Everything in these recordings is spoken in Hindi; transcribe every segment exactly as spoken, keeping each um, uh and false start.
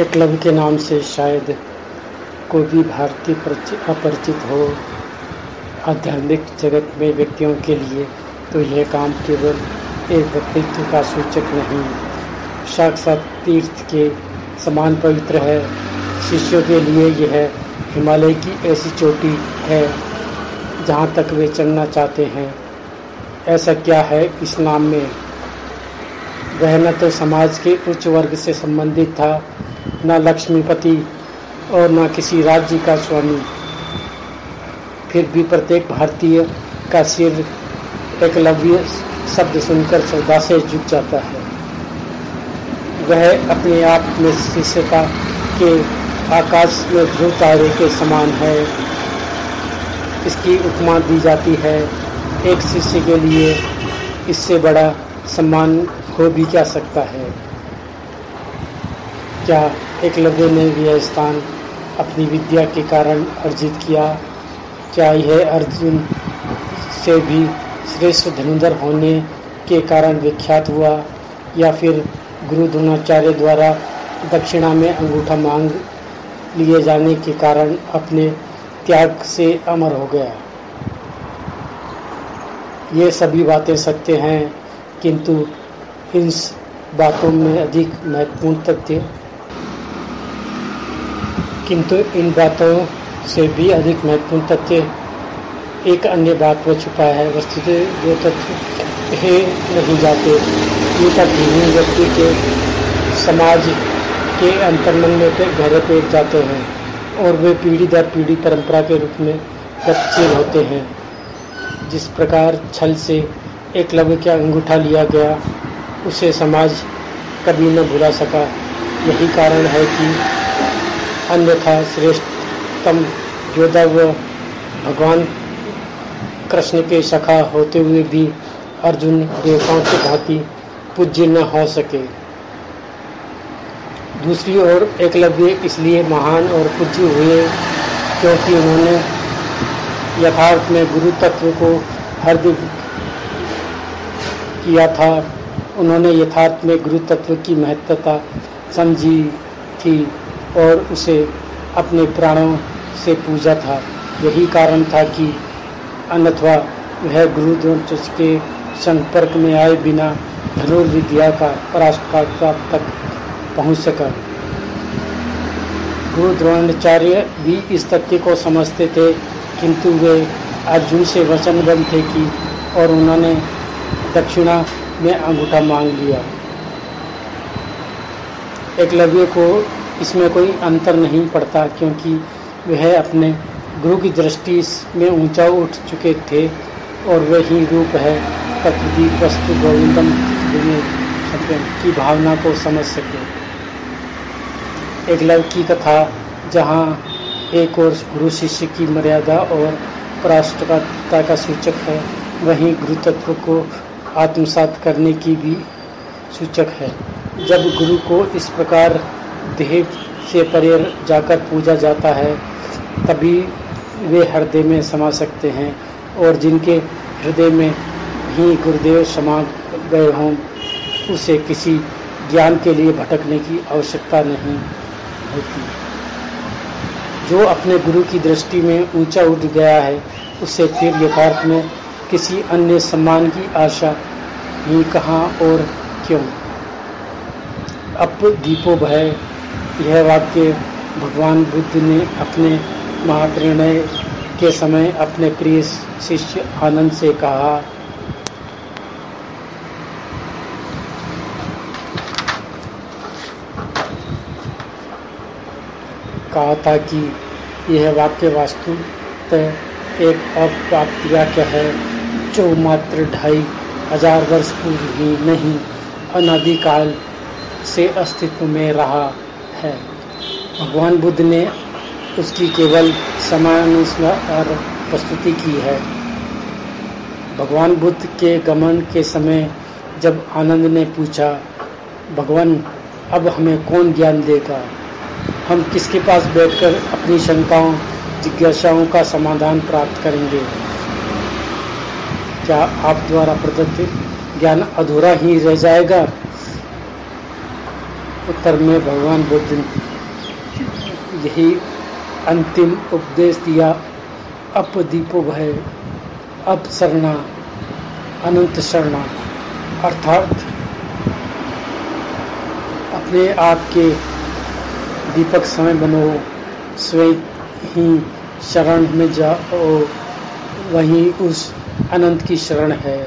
एकलव्य के नाम से शायद कोई भी भारतीय अपरिचित हो आध्यात्मिक जगत में व्यक्तियों के लिए, तो यह काम केवल एक व्यक्तित्व का सूचक नहीं, साक्षात तीर्थ के समान पवित्र है। शिष्यों के लिए यह हिमालय की ऐसी चोटी है जहाँ तक वे चढ़ना चाहते हैं। ऐसा क्या है इस नाम में? वह न तो समाज के उच्च वर्ग से संबंधित था, न लक्ष्मीपति और न किसी राज्य का स्वामी। फिर भी प्रत्येक भारतीय का सिर एकलव्य शब्द सुनकर श्रद्धा से झुक जाता है। वह अपने आप में शिष्यता के आकाश में ध्रुव तारे के समान है। इसकी उपमा दी जाती है, एक शिष्य के लिए इससे बड़ा सम्मान हो भी क्या सकता है? क्या एकलव्य ने यह स्थान अपनी विद्या के कारण अर्जित किया? क्या यह अर्जुन से भी श्रेष्ठ धनुधर होने के कारण विख्यात हुआ, या फिर गुरु द्रोणाचार्य द्वारा दक्षिणा में अंगूठा मांग लिए जाने के कारण अपने त्याग से अमर हो गया? ये सभी बातें सत्य हैं, किंतु इन बातों में अधिक महत्वपूर्ण तथ्य किंतु इन बातों से भी अधिक महत्वपूर्ण तथ्य एक अन्य बात को छुपा है। वस्तुतः जो तथ्य है नहीं जाते, ये तथ्य व्यक्ति के समाज के अंतर्मन में गहरे पेट जाते हैं और वे पीढ़ी दर पीढ़ी परंपरा के रूप में गतिशील होते हैं। जिस प्रकार छल से एकलव्य का अंगूठा लिया गया, उसे समाज कभी न भुला सका। यही कारण है कि अन्यथा श्रेष्ठतम योद्धा व भगवान कृष्ण के सखा होते हुए भी अर्जुन देवताओं की भांति पूज्य न हो सके। दूसरी ओर एकलव्य इसलिए महान और पूज्य हुए क्योंकि उन्होंने यथार्थ में गुरु तत्व को हरदिक किया था। उन्होंने यथार्थ में गुरु तत्व की महत्ता समझी थी और उसे अपने प्राणों से पूजा था। यही कारण था कि अन्यथा वह गुरु द्रोणाचार्य के संपर्क में आए बिना धनुर्विद्या का पराकाष्ठा तक पहुंच सका। गुरु द्रोणाचार्य भी इस तथ्य को समझते थे, किंतु वे अर्जुन से वचनबद्ध थे कि और उन्होंने दक्षिणा में अंगूठा मांग लिया। एकलव्य को इसमें कोई अंतर नहीं पड़ता, क्योंकि वह अपने गुरु की दृष्टि में ऊंचा उठ चुके थे और वही रूप है प्रकृति वस्तु गोविंदम की भावना को समझ सके। एकलव्य की कथा जहाँ एक और गुरु शिष्य की मर्यादा और पराकाष्ठा का सूचक है, वहीं गुरु तत्व को आत्मसात करने की भी सूचक है। जब गुरु को इस प्रकार देह से परे जाकर पूजा जाता है, तभी वे हृदय में समा सकते हैं, और जिनके हृदय में ही गुरुदेव समा गए हों, उसे किसी ज्ञान के लिए भटकने की आवश्यकता नहीं होती। जो अपने गुरु की दृष्टि में ऊंचा उठ गया है, उसे फिर यथार्थ में किसी अन्य सम्मान की आशा ही कहाँ और क्यों। अप दीपो भय, यह वाक्य भगवान बुद्ध ने अपने महाप्रणय के समय अपने प्रिय शिष्य आनंद से कहा। कहा था कि यह वाक्य वास्तुतः एक अप्राप्तिवाक्य है, जो मात्र ढाई हजार वर्ष पूर्व ही नहीं, अनादिकाल से अस्तित्व में रहा है। भगवान बुद्ध ने उसकी केवल समानुसार प्रस्तुति की है। भगवान बुद्ध के गमन के समय जब आनंद ने पूछा, भगवान अब हमें कौन ज्ञान देगा, हम किसके पास बैठकर अपनी शंकाओं जिज्ञासाओं का समाधान प्राप्त करेंगे? क्या आप द्वारा प्रदत्त ज्ञान अधूरा ही रह जाएगा? उत्तर में भगवान बुद्ध ने यही अंतिम उपदेश दिया, अप दीपो भय, अप शरणा अनंत शरणा, अर्थात अपने आप के दीपक समय बनो, स्वयं ही शरण में जाओ, वही उस अनंत की शरण है।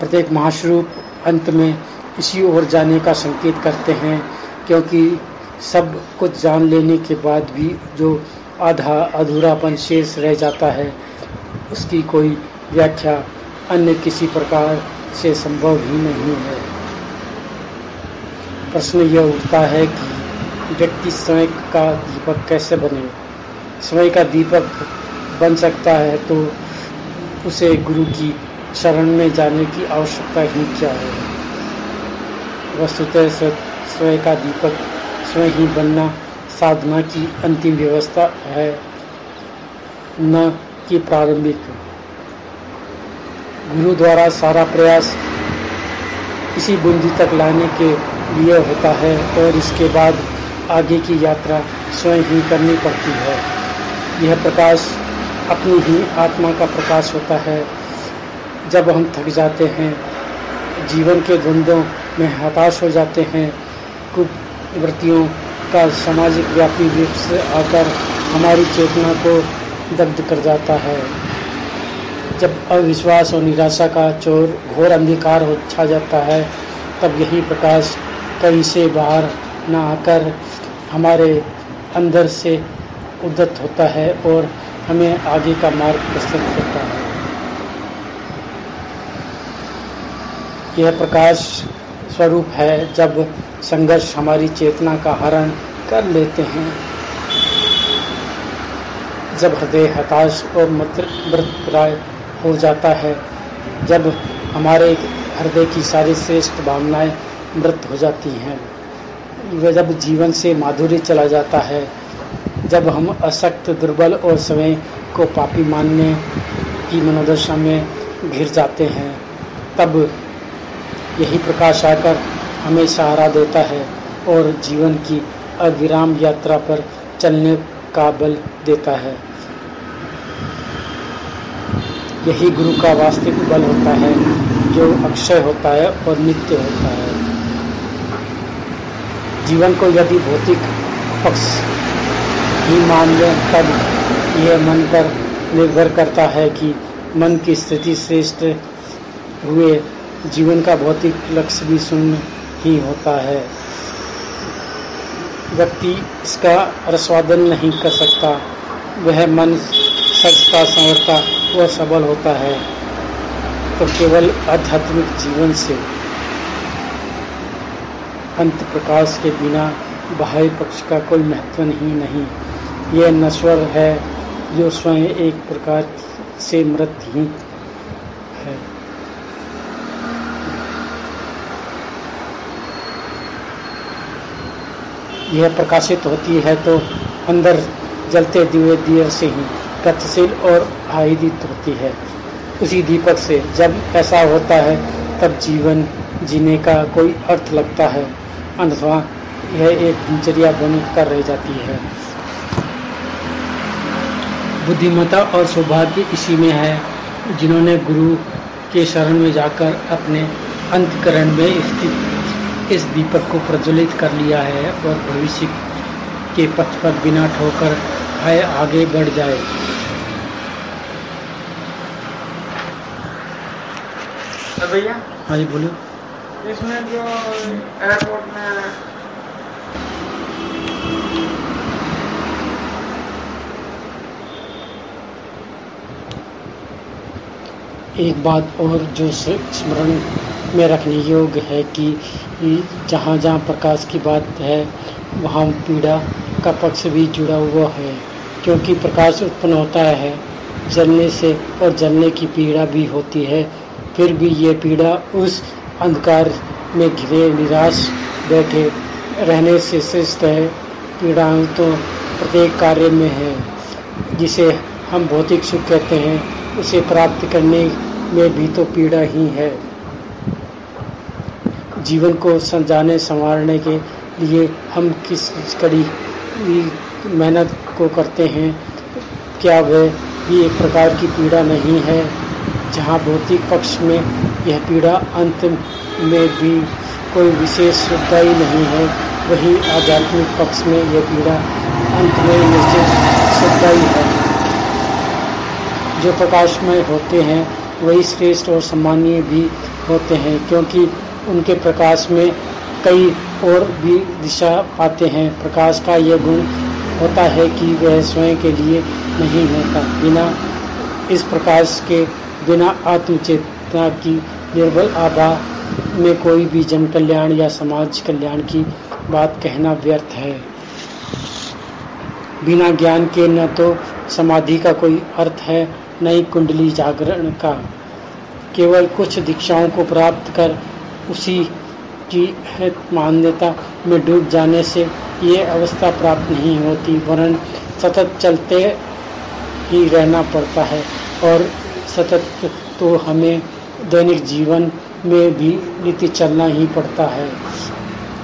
प्रत्येक महाश्रूप अंत में इसी ओर जाने का संकेत करते हैं, क्योंकि सब कुछ जान लेने के बाद भी जो आधा अधूरापन शेष रह जाता है उसकी कोई व्याख्या अन्य किसी प्रकार से संभव ही नहीं है। प्रश्न यह उठता है कि व्यक्ति स्वयं का दीपक कैसे बने। स्वयं का दीपक बन सकता है तो उसे गुरु की शरण में जाने की आवश्यकता ही क्या है। वस्तुतः स्वयं का दीपक स्वयं ही बनना साधना की अंतिम व्यवस्था है, न कि प्रारंभिक। गुरु द्वारा सारा प्रयास इसी बूंदी तक लाने के लिए होता है और इसके बाद आगे की यात्रा स्वयं ही करनी पड़ती है। यह प्रकाश अपनी ही आत्मा का प्रकाश होता है। जब हम थक जाते हैं, जीवन के द्वंद्वों में हताश हो जाते हैं, कुवृत्तियों का सामाजिक व्यापी रूप से आकर हमारी चेतना को दग्ध कर जाता है। जब अविश्वास और निराशा का चोर घोर अंधकार हो छा जाता है, तब यही प्रकाश कहीं से बाहर न आकर हमारे अंदर से उद्धत होता है और हमें आगे का मार्ग प्रस्तुत करता है। यह प्रकाश स्वरूप है जब संघर्ष हमारी चेतना का हरण कर लेते हैं, जब हृदय हताश और मतप्राय हो जाता है, जब हमारे हृदय की सारी श्रेष्ठ भावनाएं मृत हो जाती हैं, वह जब जीवन से माधुर्य चला जाता है, जब हम असक्त, दुर्बल और स्वयं को पापी मानने की मनोदशा में घिर जाते हैं, तब यही प्रकाश आकर हमें सहारा देता है और जीवन की अविराम यात्रा पर चलने का बल देता है। यही गुरु का वास्तविक बल होता है, जो अक्षय होता है और नित्य होता है। जीवन को यदि भौतिक पक्ष ही मान लें, तब यह मन पर निर्भर करता है कि मन की स्थिति श्रेष्ठ हुए जीवन का भौतिक लक्ष्य भी शून्य ही होता है। व्यक्ति इसका आस्वादन नहीं कर सकता। वह मन सजता संवरता और सबल होता है तो केवल आध्यात्मिक जीवन से। अंत प्रकाश के बिना बाह्य पक्ष का कोई महत्व ही नहीं। यह नश्वर है जो स्वयं एक प्रकार से मृत ही है। यह प्रकाशित होती है तो अंदर जलते दिए दिए से ही गतिशील और आहिदित होती है, उसी दीपक से। जब ऐसा होता है तब जीवन जीने का कोई अर्थ लगता है, अथवा यह एक दिनचर्या बनकर रह जाती है। बुद्धिमत्ता और सौभाग्य इसी में है जिन्होंने गुरु के शरण में जाकर अपने अंतःकरण में स्थित इस दीपक को प्रज्वलित कर लिया है और भविष्य के पथ पर बिना ठोकर है आगे बढ़ जाए। भैया हाँ जी बोलो। इसमें जो एयरपोर्ट में एक बात और जो स्मरण में रखने योग्य है कि जहाँ जहाँ प्रकाश की बात है वहाँ पीड़ा का पक्ष भी जुड़ा हुआ है, क्योंकि प्रकाश उत्पन्न होता है जलने से और जलने की पीड़ा भी होती है। फिर भी ये पीड़ा उस अंधकार में घिरे निराश बैठे रहने से श्रेष्ठ है। पीड़ाएं तो प्रत्येक कार्य में है। जिसे हम भौतिक सुख कहते हैं उसे प्राप्त करने में भी तो पीड़ा ही है। जीवन को संजाने संवारने के लिए हम किस कड़ी मेहनत को करते हैं, क्या वह भी एक प्रकार की पीड़ा नहीं है जहां भौतिक पक्ष में यह पीड़ा अंत में भी कोई विशेष सुखदायी नहीं है, वहीं आध्यात्मिक पक्ष में यह पीड़ा अंत में निश्चित सुखदायी है। जो प्रकाशमय होते हैं वही श्रेष्ठ और सम्मानीय भी होते हैं, क्योंकि उनके प्रकाश में कई और भी दिशा पाते हैं। प्रकाश का यह गुण होता है कि वह स्वयं के लिए नहीं होता। बिना इस प्रकाश के बिना आत्मचेतना की निर्बल आभा में कोई भी जन कल्याण या समाज कल्याण की बात कहना व्यर्थ है। बिना ज्ञान के न तो समाधि का कोई अर्थ है न ही कुंडली जागरण का। केवल कुछ दीक्षाओं को प्राप्त कर उसी की मान्यता में डूब जाने से ये अवस्था प्राप्त नहीं होती, वरन सतत चलते ही रहना पड़ता है। और सतत तो हमें दैनिक जीवन में भी नित्य चलना ही पड़ता है,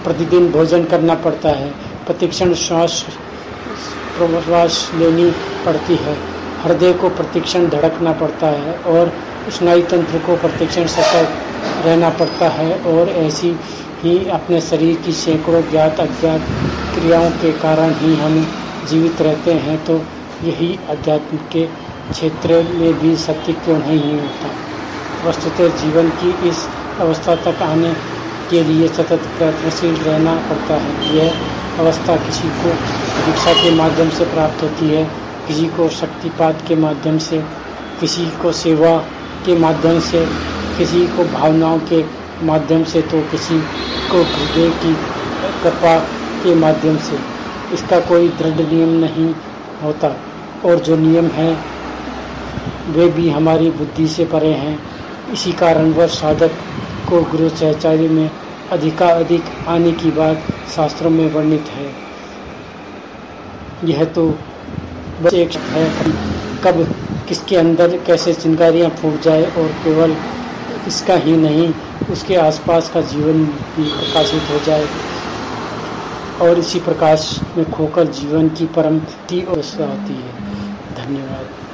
प्रतिदिन भोजन करना पड़ता है, प्रतिक्षण श्वास प्रश्वास लेनी पड़ती है, हृदय को प्रतिक्षण धड़कना पड़ता है और स्नायु तंत्र को प्रतिक्षण सतर्क रहना पड़ता है। और ऐसी ही अपने शरीर की सैकड़ों ज्ञात अज्ञात क्रियाओं के कारण ही हम जीवित रहते हैं। तो यही अध्यात्म के क्षेत्र में भी सत्य क्यों नहीं होता। वस्तुतः जीवन की इस अवस्था तक आने के लिए सतत प्रयत्नशील रहना पड़ता है। यह अवस्था किसी को दीक्षा के माध्यम से प्राप्त होती है, किसी को शक्तिपात के माध्यम से, किसी को सेवा के माध्यम से, किसी को भावनाओं के माध्यम से, तो किसी को हृदय की कृपा के माध्यम से। इसका कोई दृढ़ नियम नहीं होता और जो नियम है वे भी हमारी बुद्धि से परे हैं। इसी कारणवश साधक को गुरु चर्चारी में अधिकाधिक आने की बात शास्त्रों में वर्णित है। यह तो बस एक है कब किसके अंदर कैसे चिंगारियाँ फूट जाए, और केवल इसका ही नहीं उसके आसपास का जीवन भी प्रकाशित हो जाए और इसी प्रकाश में खोकर जीवन की परम तृप्ति और आती है। धन्यवाद।